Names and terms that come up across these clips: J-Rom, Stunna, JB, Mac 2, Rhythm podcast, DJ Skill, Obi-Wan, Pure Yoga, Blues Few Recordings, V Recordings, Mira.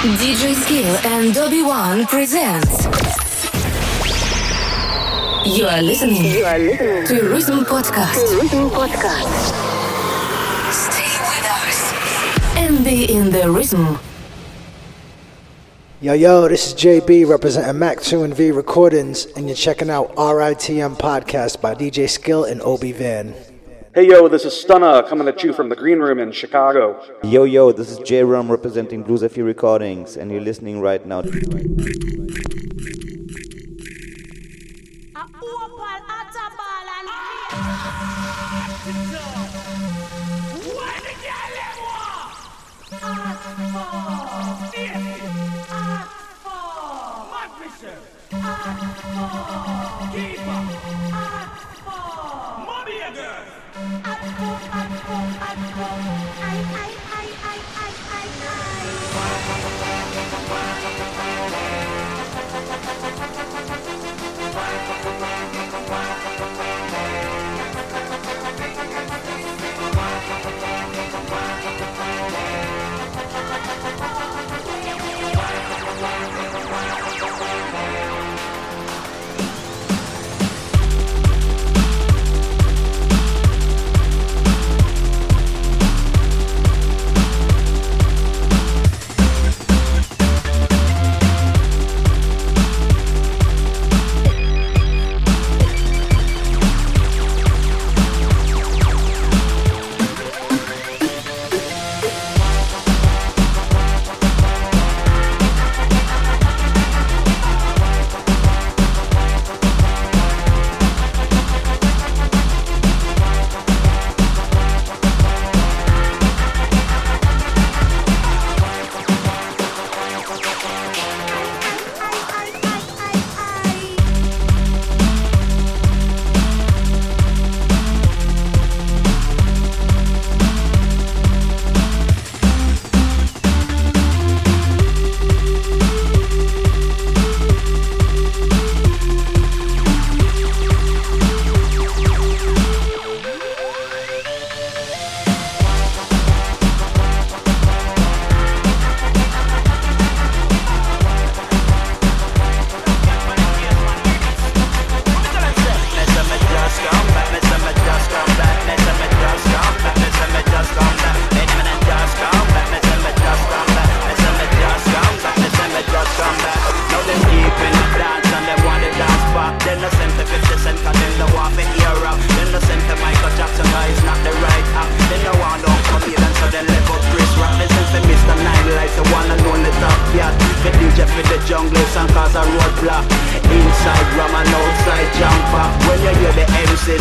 DJ Skill and Obi-Wan presents. You are listening to Rhythm Podcast. Stay with us and be in the rhythm. Yo, this is JB representing Mac 2 and V Recordings, and you're checking out RITM Podcast by DJ Skill and Obi-Van. Hey, yo, this is Stunna coming at you from the green room in Chicago. Yo, this is J-Rom representing Blues Few Recordings, and you're listening right now to...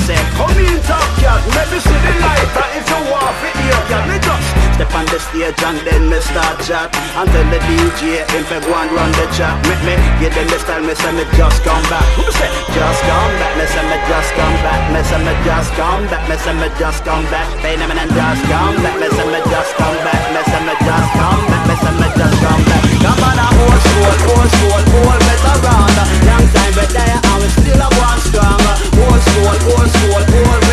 Come in top, girl, I'm on a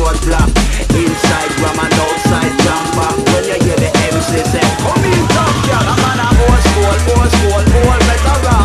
old school, better rock.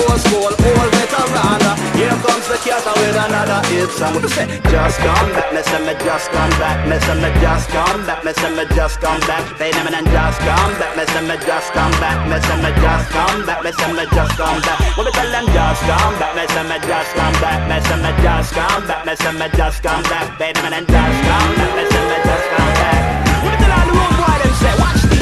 old school, old veteran. Here comes the cat with another hit song. What you say? Just come back, me say me just come back, me say me just come back, me say me just come back. They never and just come back, me say me just come back, me say me just come back, me say me just come back. When we tell them just come back, me say me just come back, me say me just come back, me say me just come back. They never and just come back, me say me just come back. When we tell all the road boy them say watch this.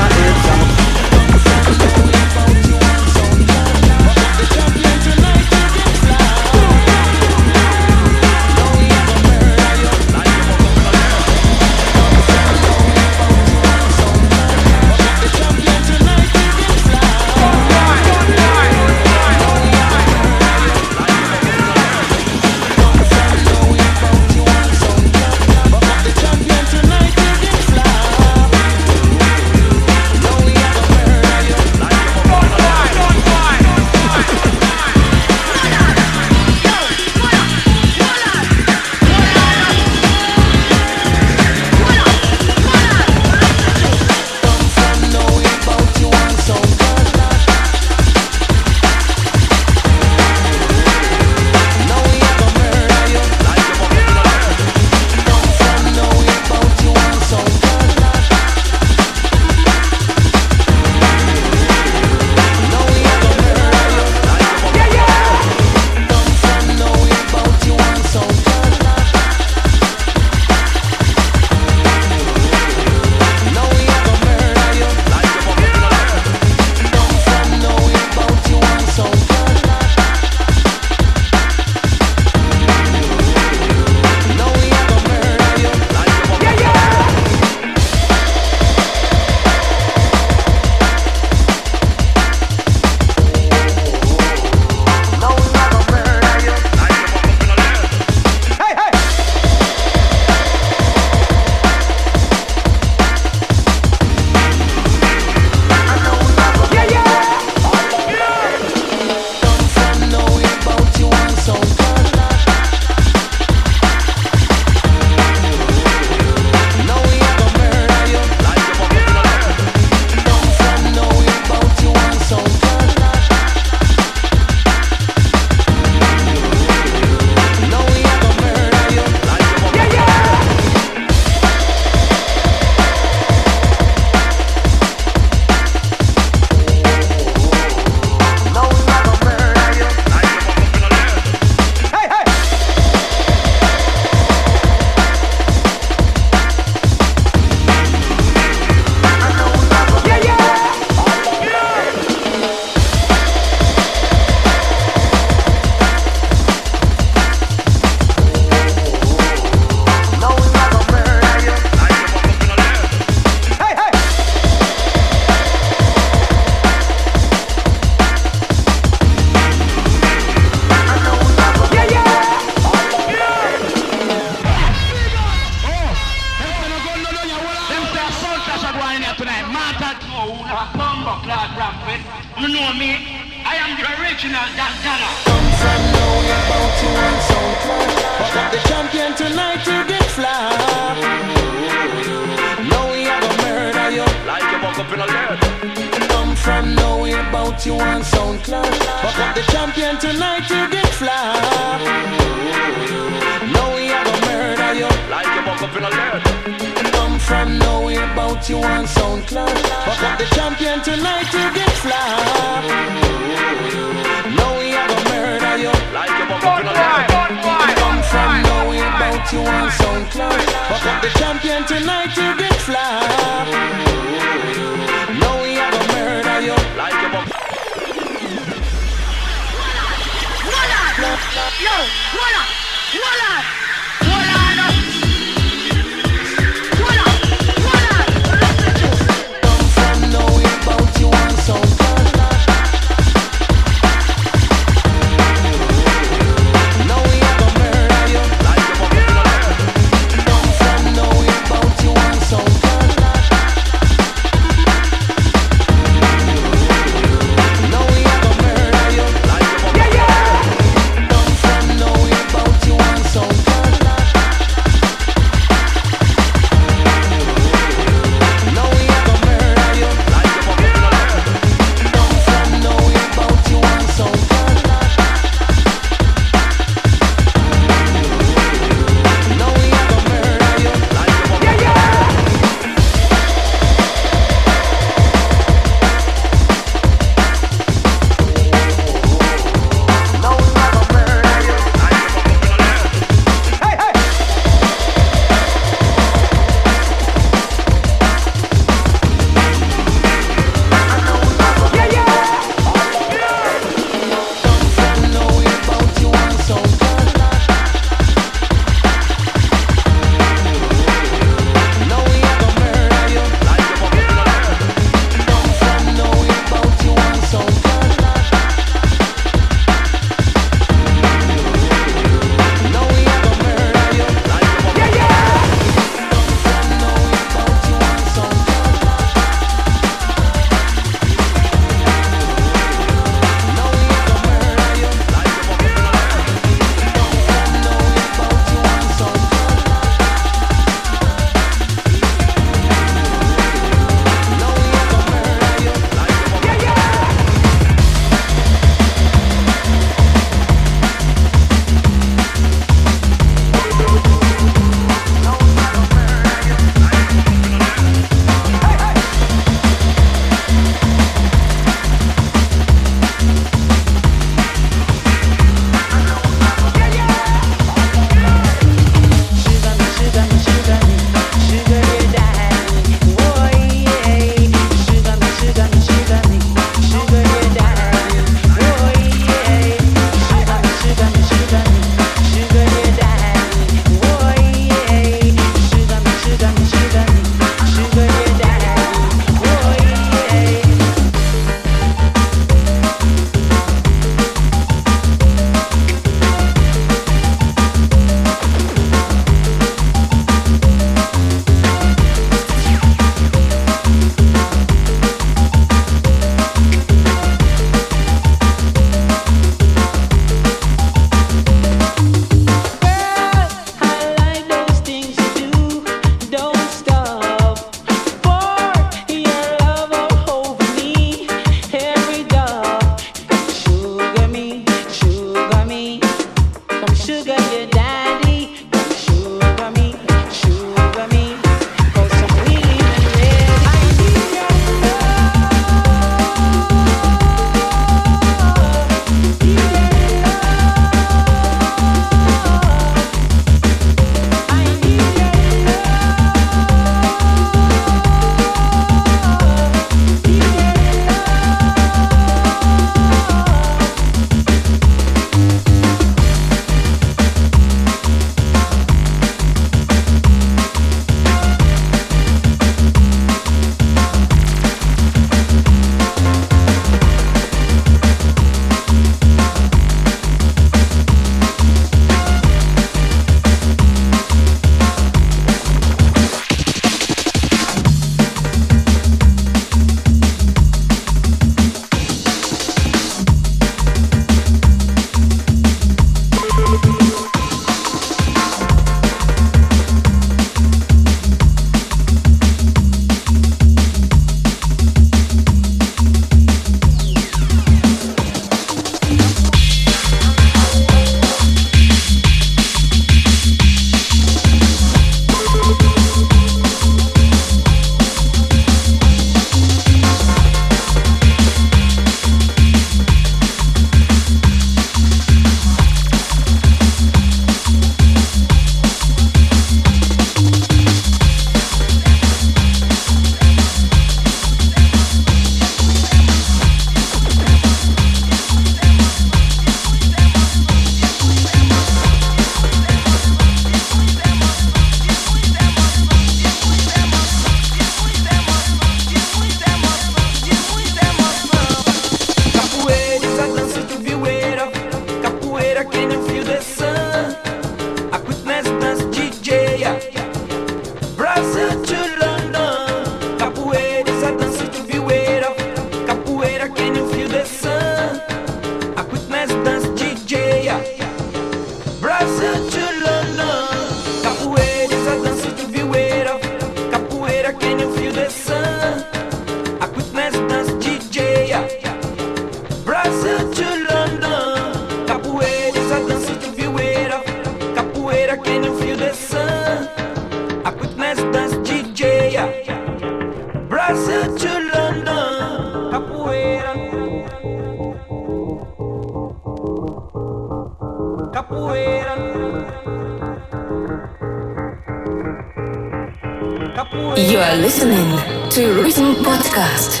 You are listening to Rhythm Podcast.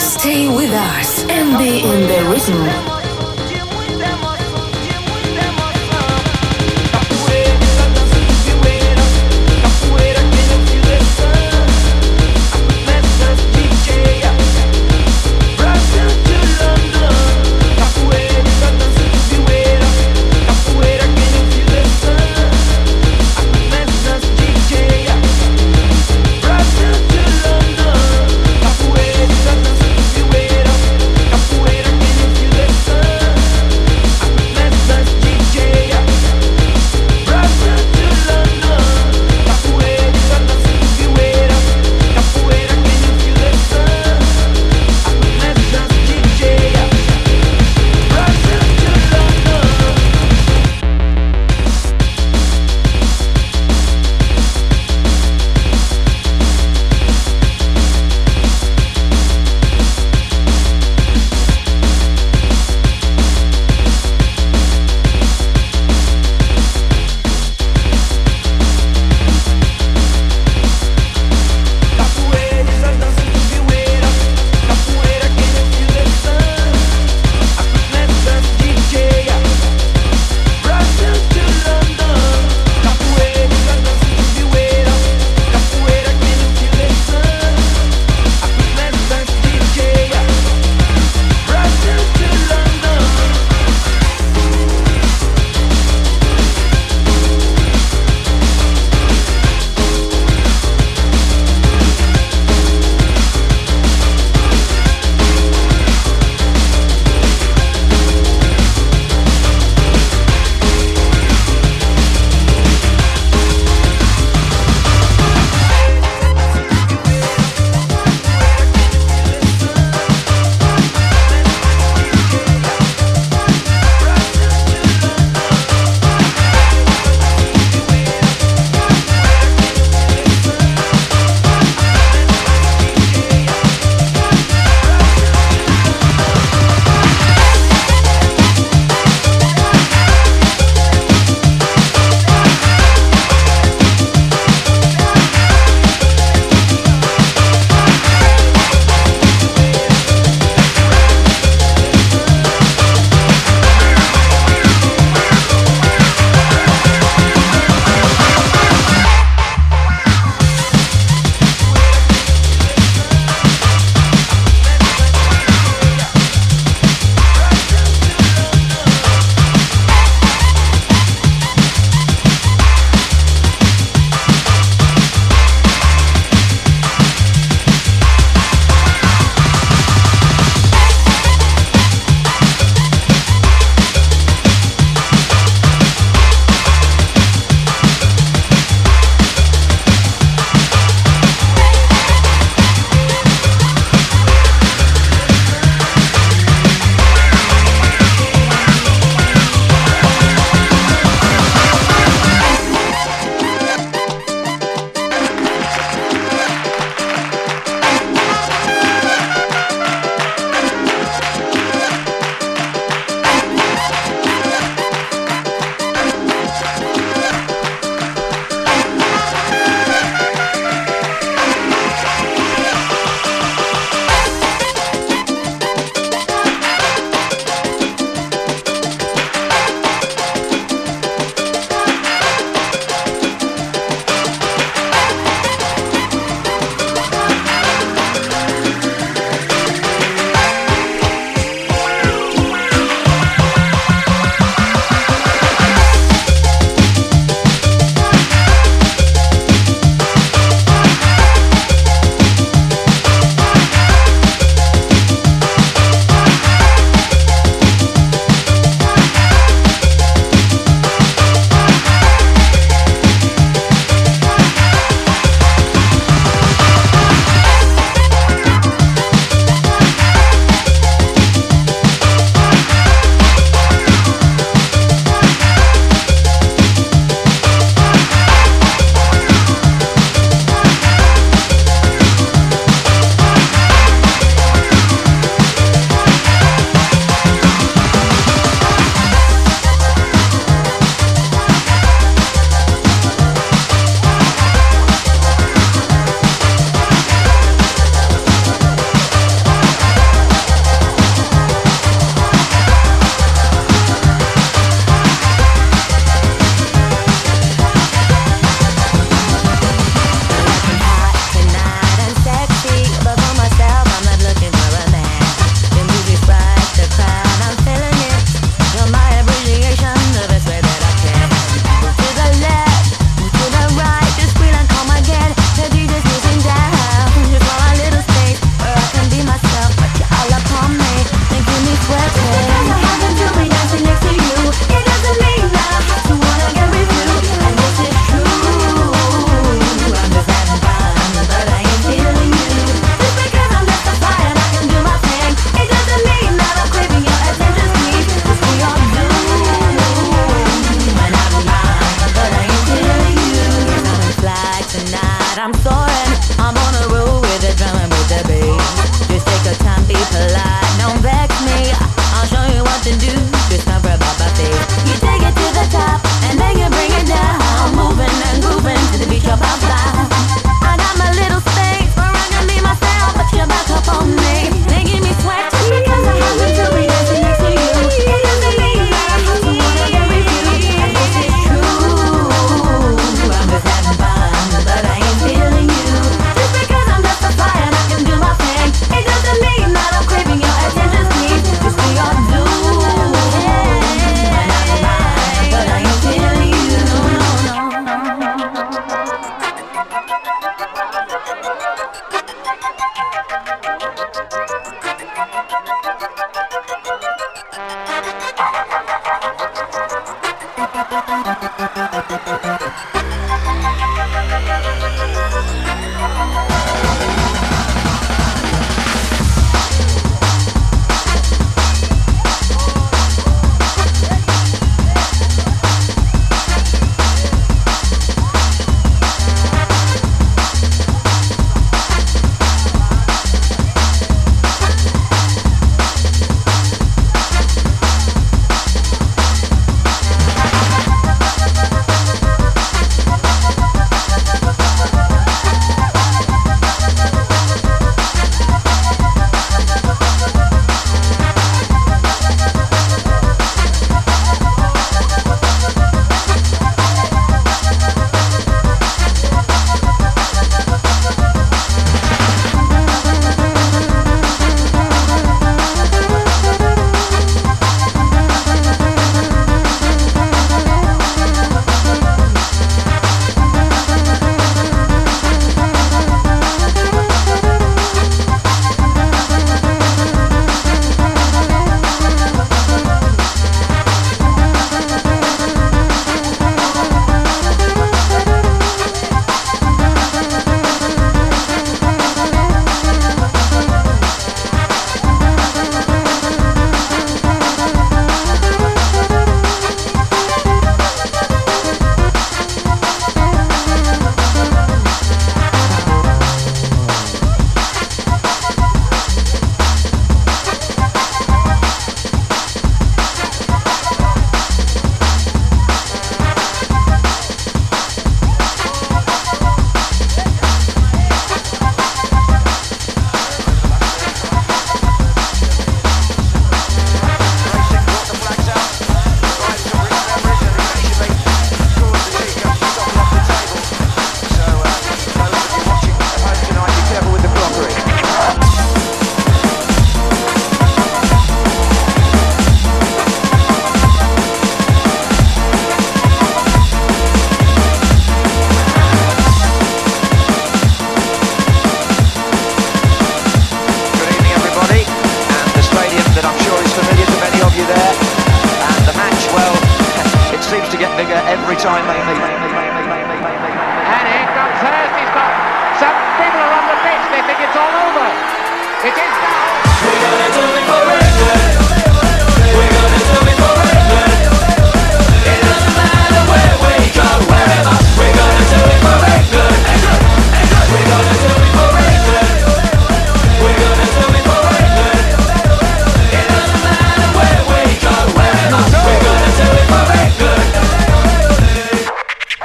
Stay with us and be in the rhythm. get bigger every time they meet. And here comes Hurst. He's got some people are on the pitch. They think it's all over. It is now. We're gonna do it forever. We're gonna do it forever. It doesn't matter where we go, wherever. We're gonna do it forever. We're gonna do it forever. We're gonna do it forever. It doesn't matter where we go, wherever. We're gonna do it forever.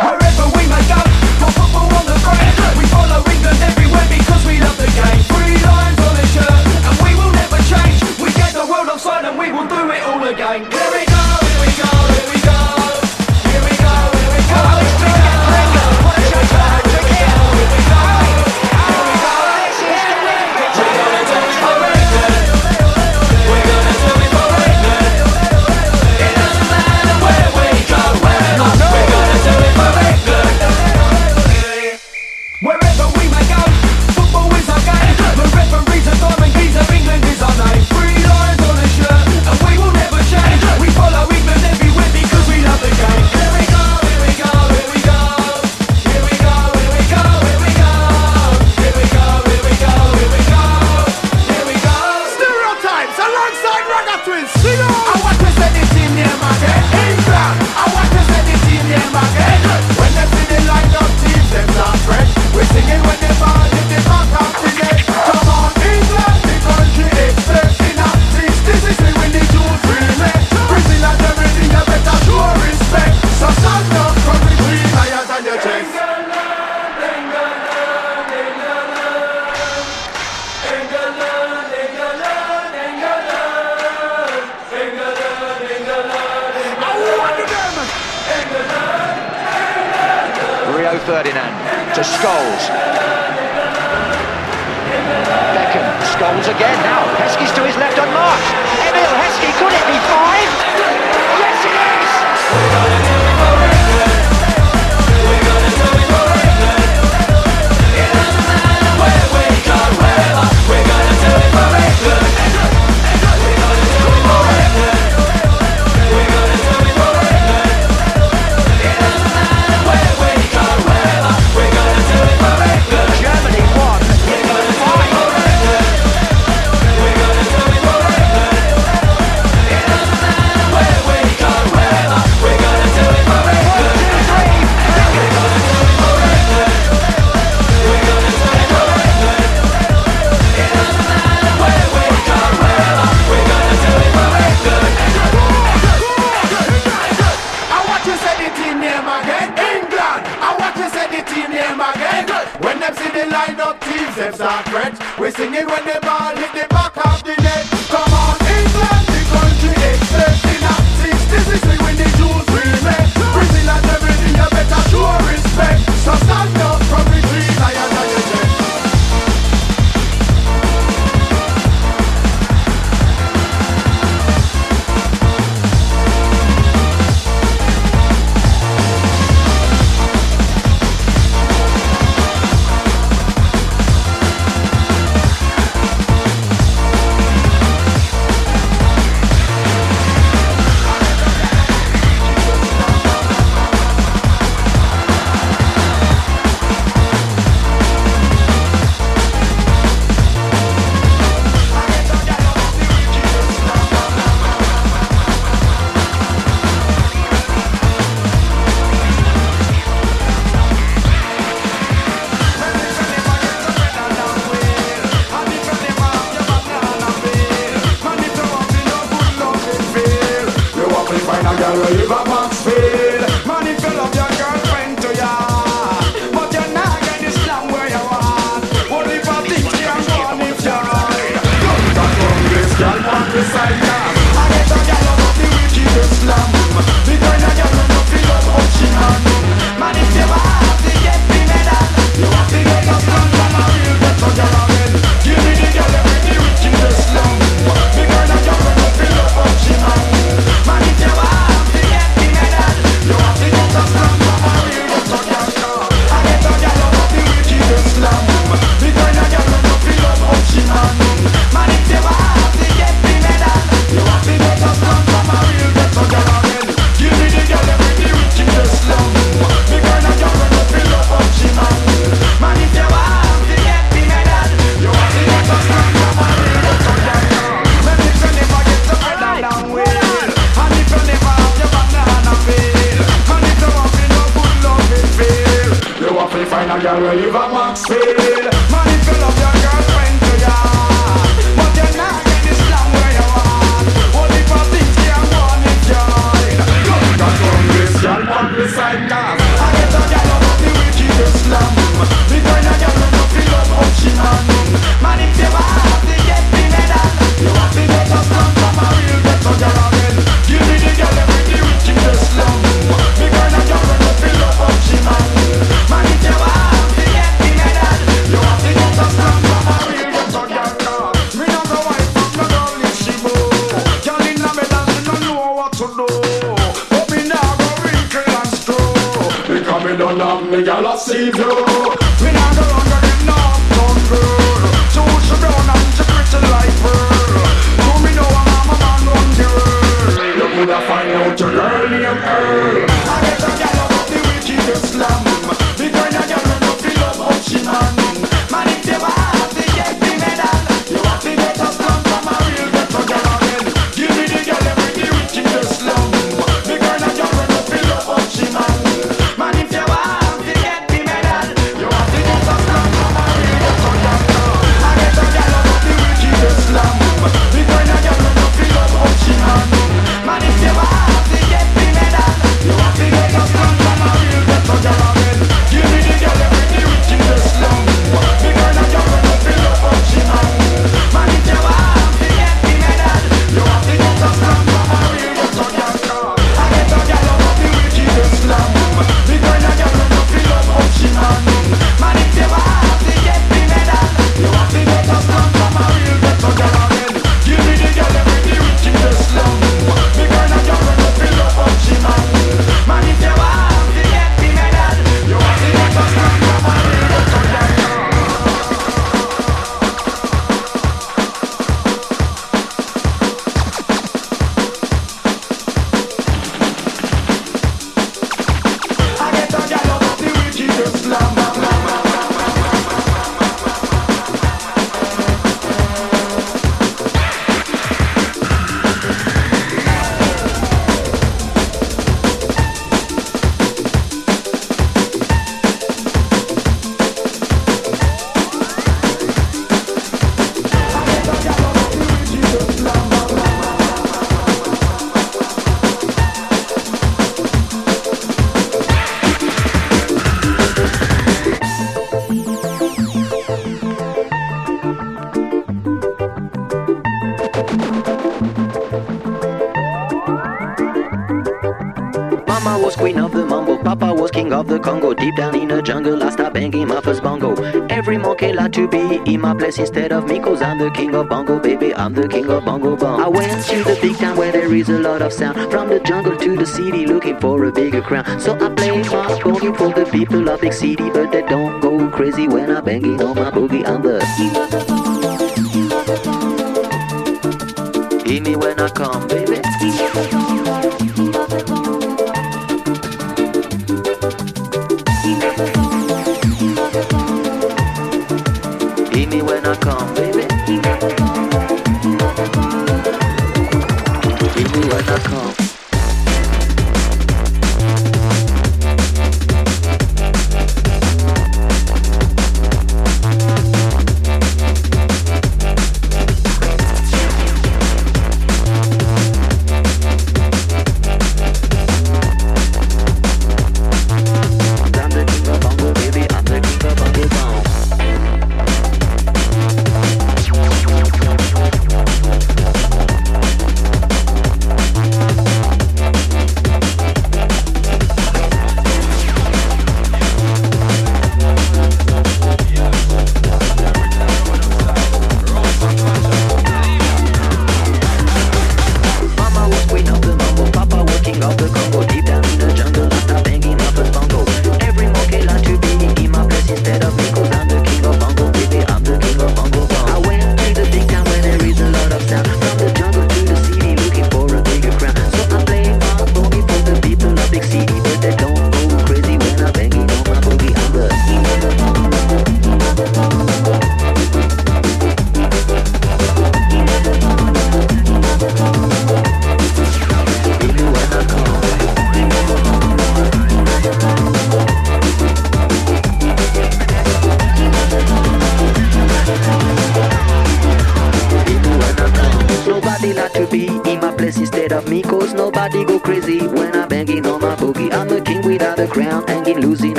Wherever we may go, for football on the ground, we follow England everywhere because we love the game. 3 lines on the shirt, and we will never change. We get the world offside, and we will do it all again. Here we go, here we go, here we go. Here we go, here we go. the girl I see blue. We not go under them knock on girl. So she brown and she pretty like pearl. Do me know I'm a man on the world. You could have find out your girl named Earl. I get a girl about the wickedest slam. The kind of girl when you feel up how she man. Man, if they were half, they get the medal. You have to get a slam from a real ghetto girl again. Give me the girl with the wickedest slam. The kind of girl when you feel up how she man. To be in my place instead of me, cause I'm the king of bongo, baby, I'm the king of bongo bong. I went to the big town where there is a lot of sound, from the jungle to the city looking for a bigger crown. So I play my bongo for the people of big city, but they don't go crazy when I'm banging on my boogie. I'm the king of the bongo. Hear me when I come, baby.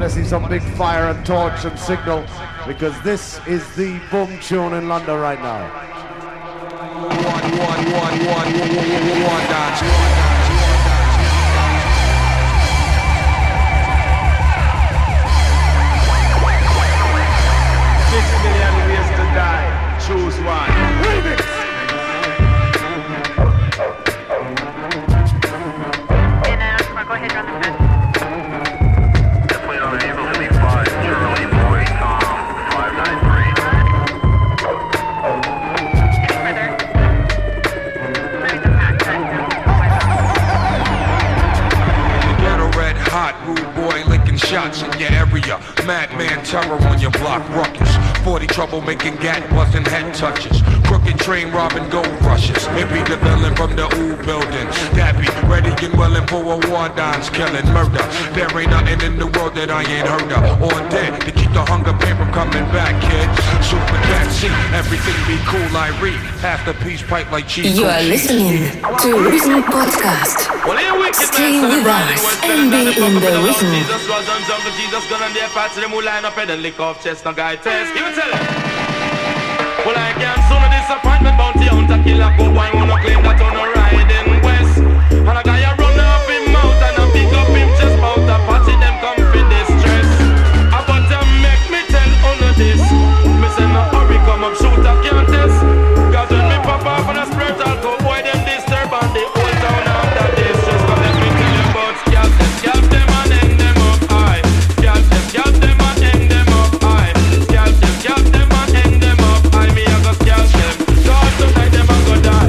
want to see some big fire and torch and signal, because this is the boom tune in London right now. One dance. Choose one. Remix. Go ahead, run the fence. Definitely not able to be five. Charlie Boy, Tom, 593. Any further? Maybe the Mac 2. Get a red hot, rude boy licking shots in your area. Madman terror on your block, ruckus. 40 trouble making gat busting head touches. Crooked train robbing gold rushes. Hippie the villain from the ooh building. Dappy, ready and willing for a war dance, killing murder. There ain't nothing in the world that I ain't heard of. Or dead to keep the hunger pain from coming back, kid. Super cat see, everything be cool, I read. Half the piece pipe like cheese. You are listening to Rhythm podcast. Well, stay with us and be in the rhythm. Jesus gonna their parts of them who line up and lick off chest and guy test. Well, I can't sum a disappointment, bounty hunter, killer, good wine, wanna claim that on a ride in west. And a guy a run off him mouth and a pick up him chest mouth, a party them come for distress. I want them make me tell on this. Me send a hurry, come up, shoot a countess. Cause when me pop off on a spread, I'll go boy them disturb and the whole town after this. Just cause let me tell you about scalp them and hang them up high. Scalp them and hang them up high. Scalp them and hang them up high. Me I go scalp them. God, tonight them I go die.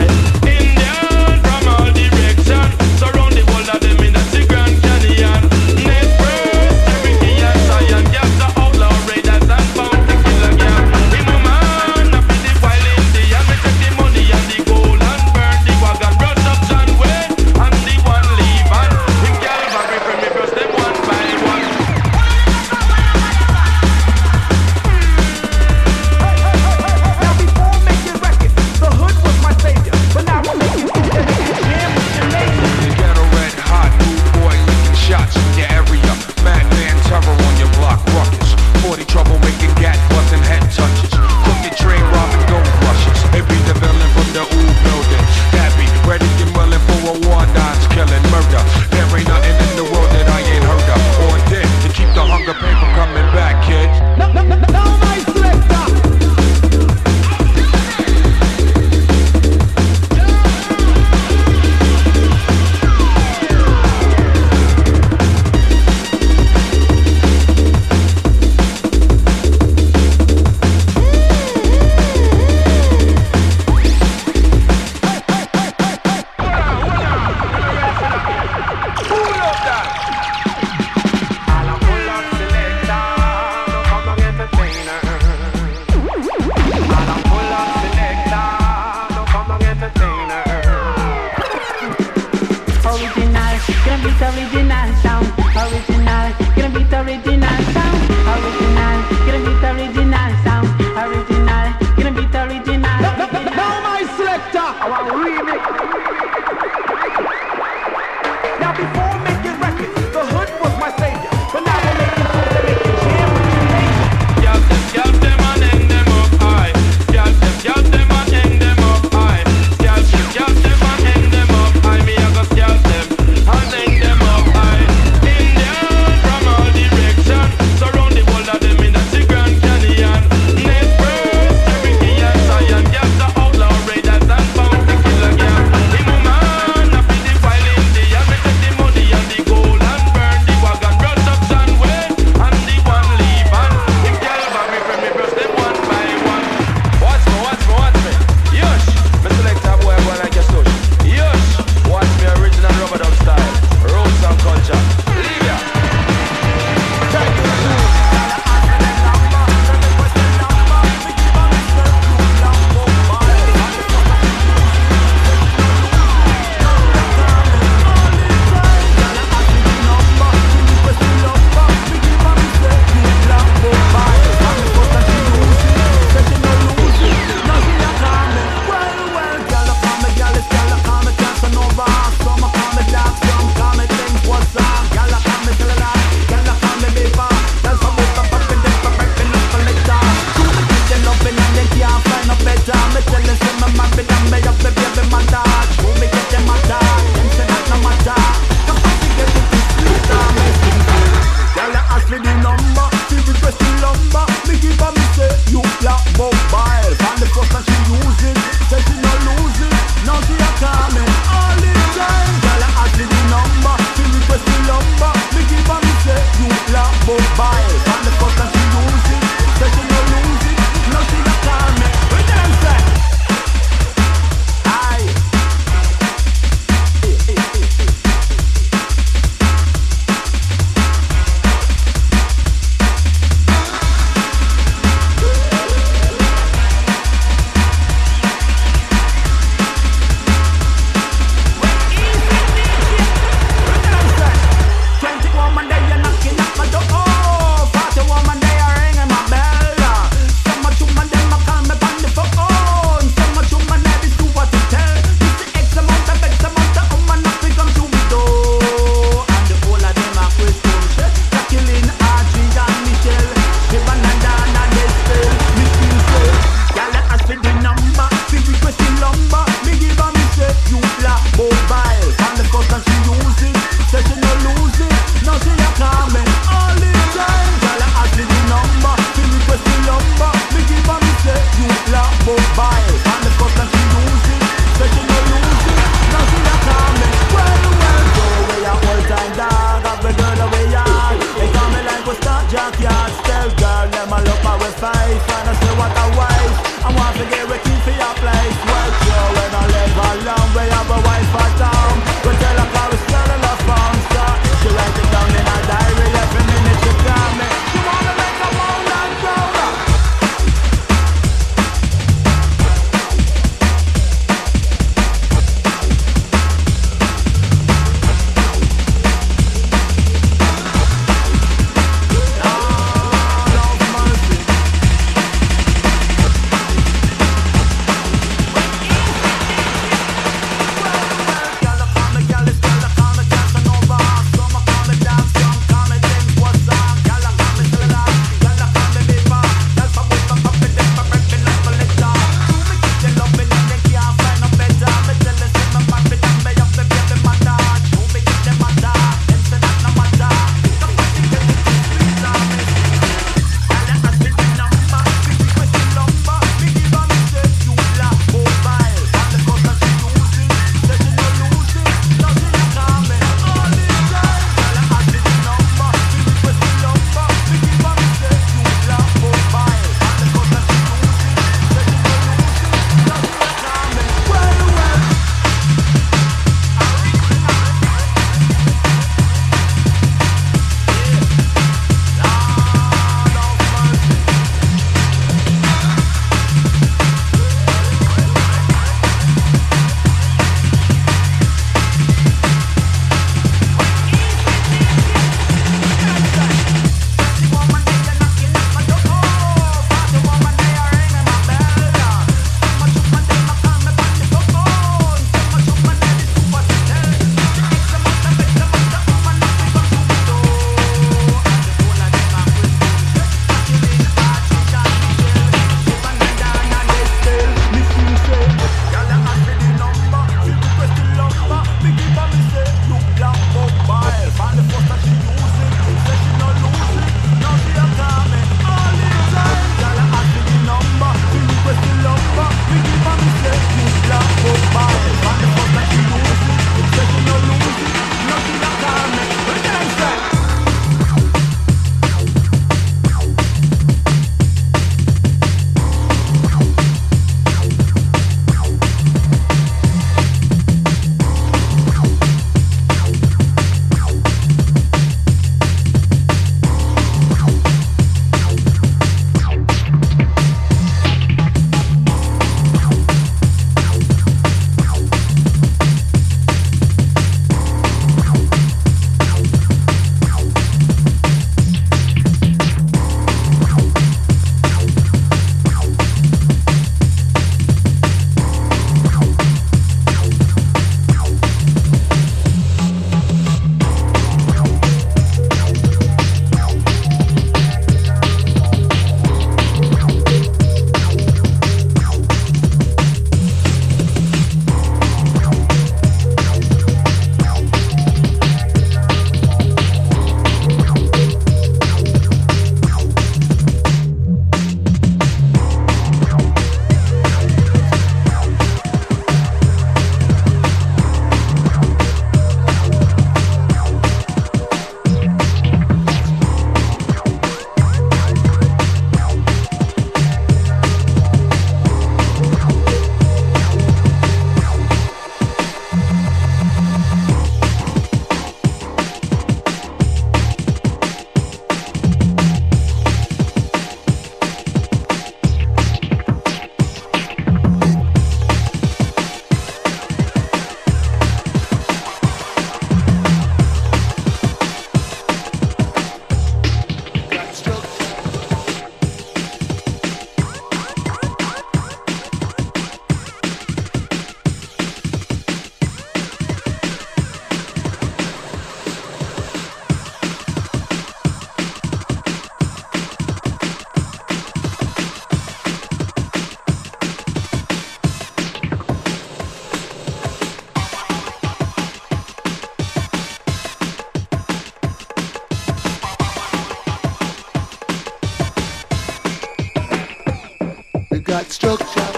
got structure.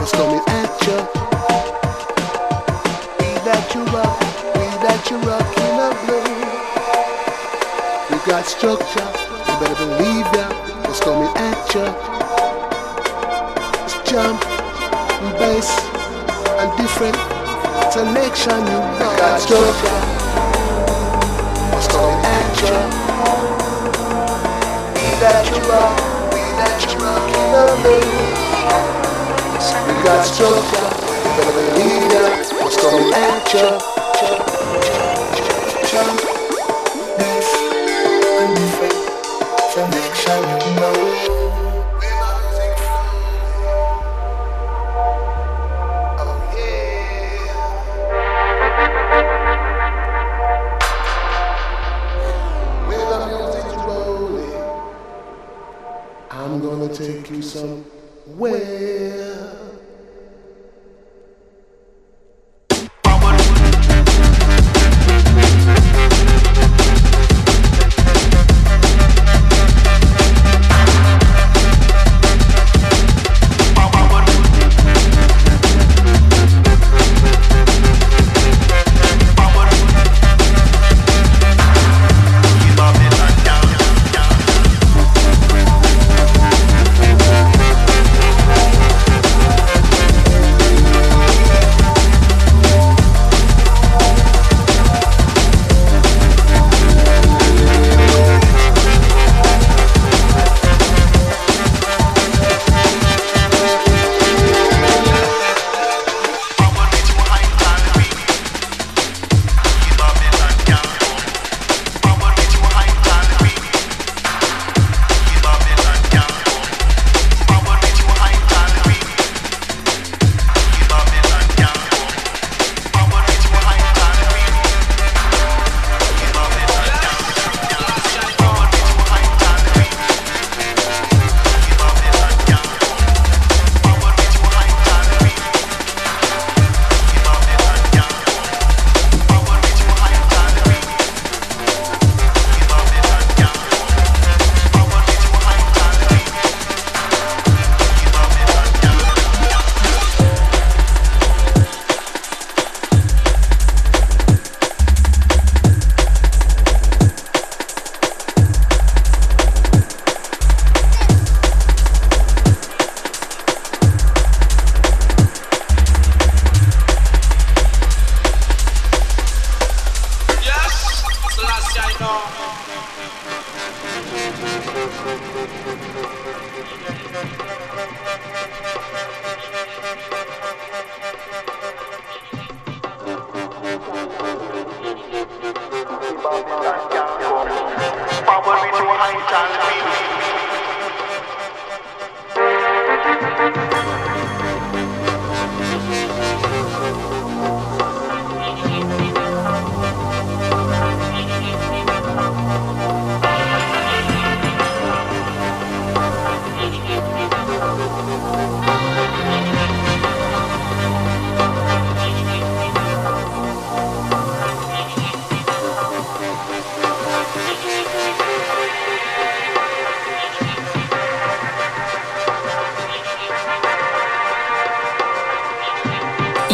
It's coming at ya. We that you rock in the blue. We got structure, you better believe ya. It's coming at ya. It's jump, and bass, and different selection. You got structure. It's coming at ya. We that you rock, we that you rock in the blue. We got structure, you better believe ya. It's coming at ya. I'm gonna take you somewhere.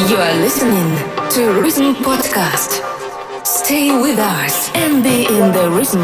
You are listening to Rhythm Podcast. Stay with us and be in the rhythm.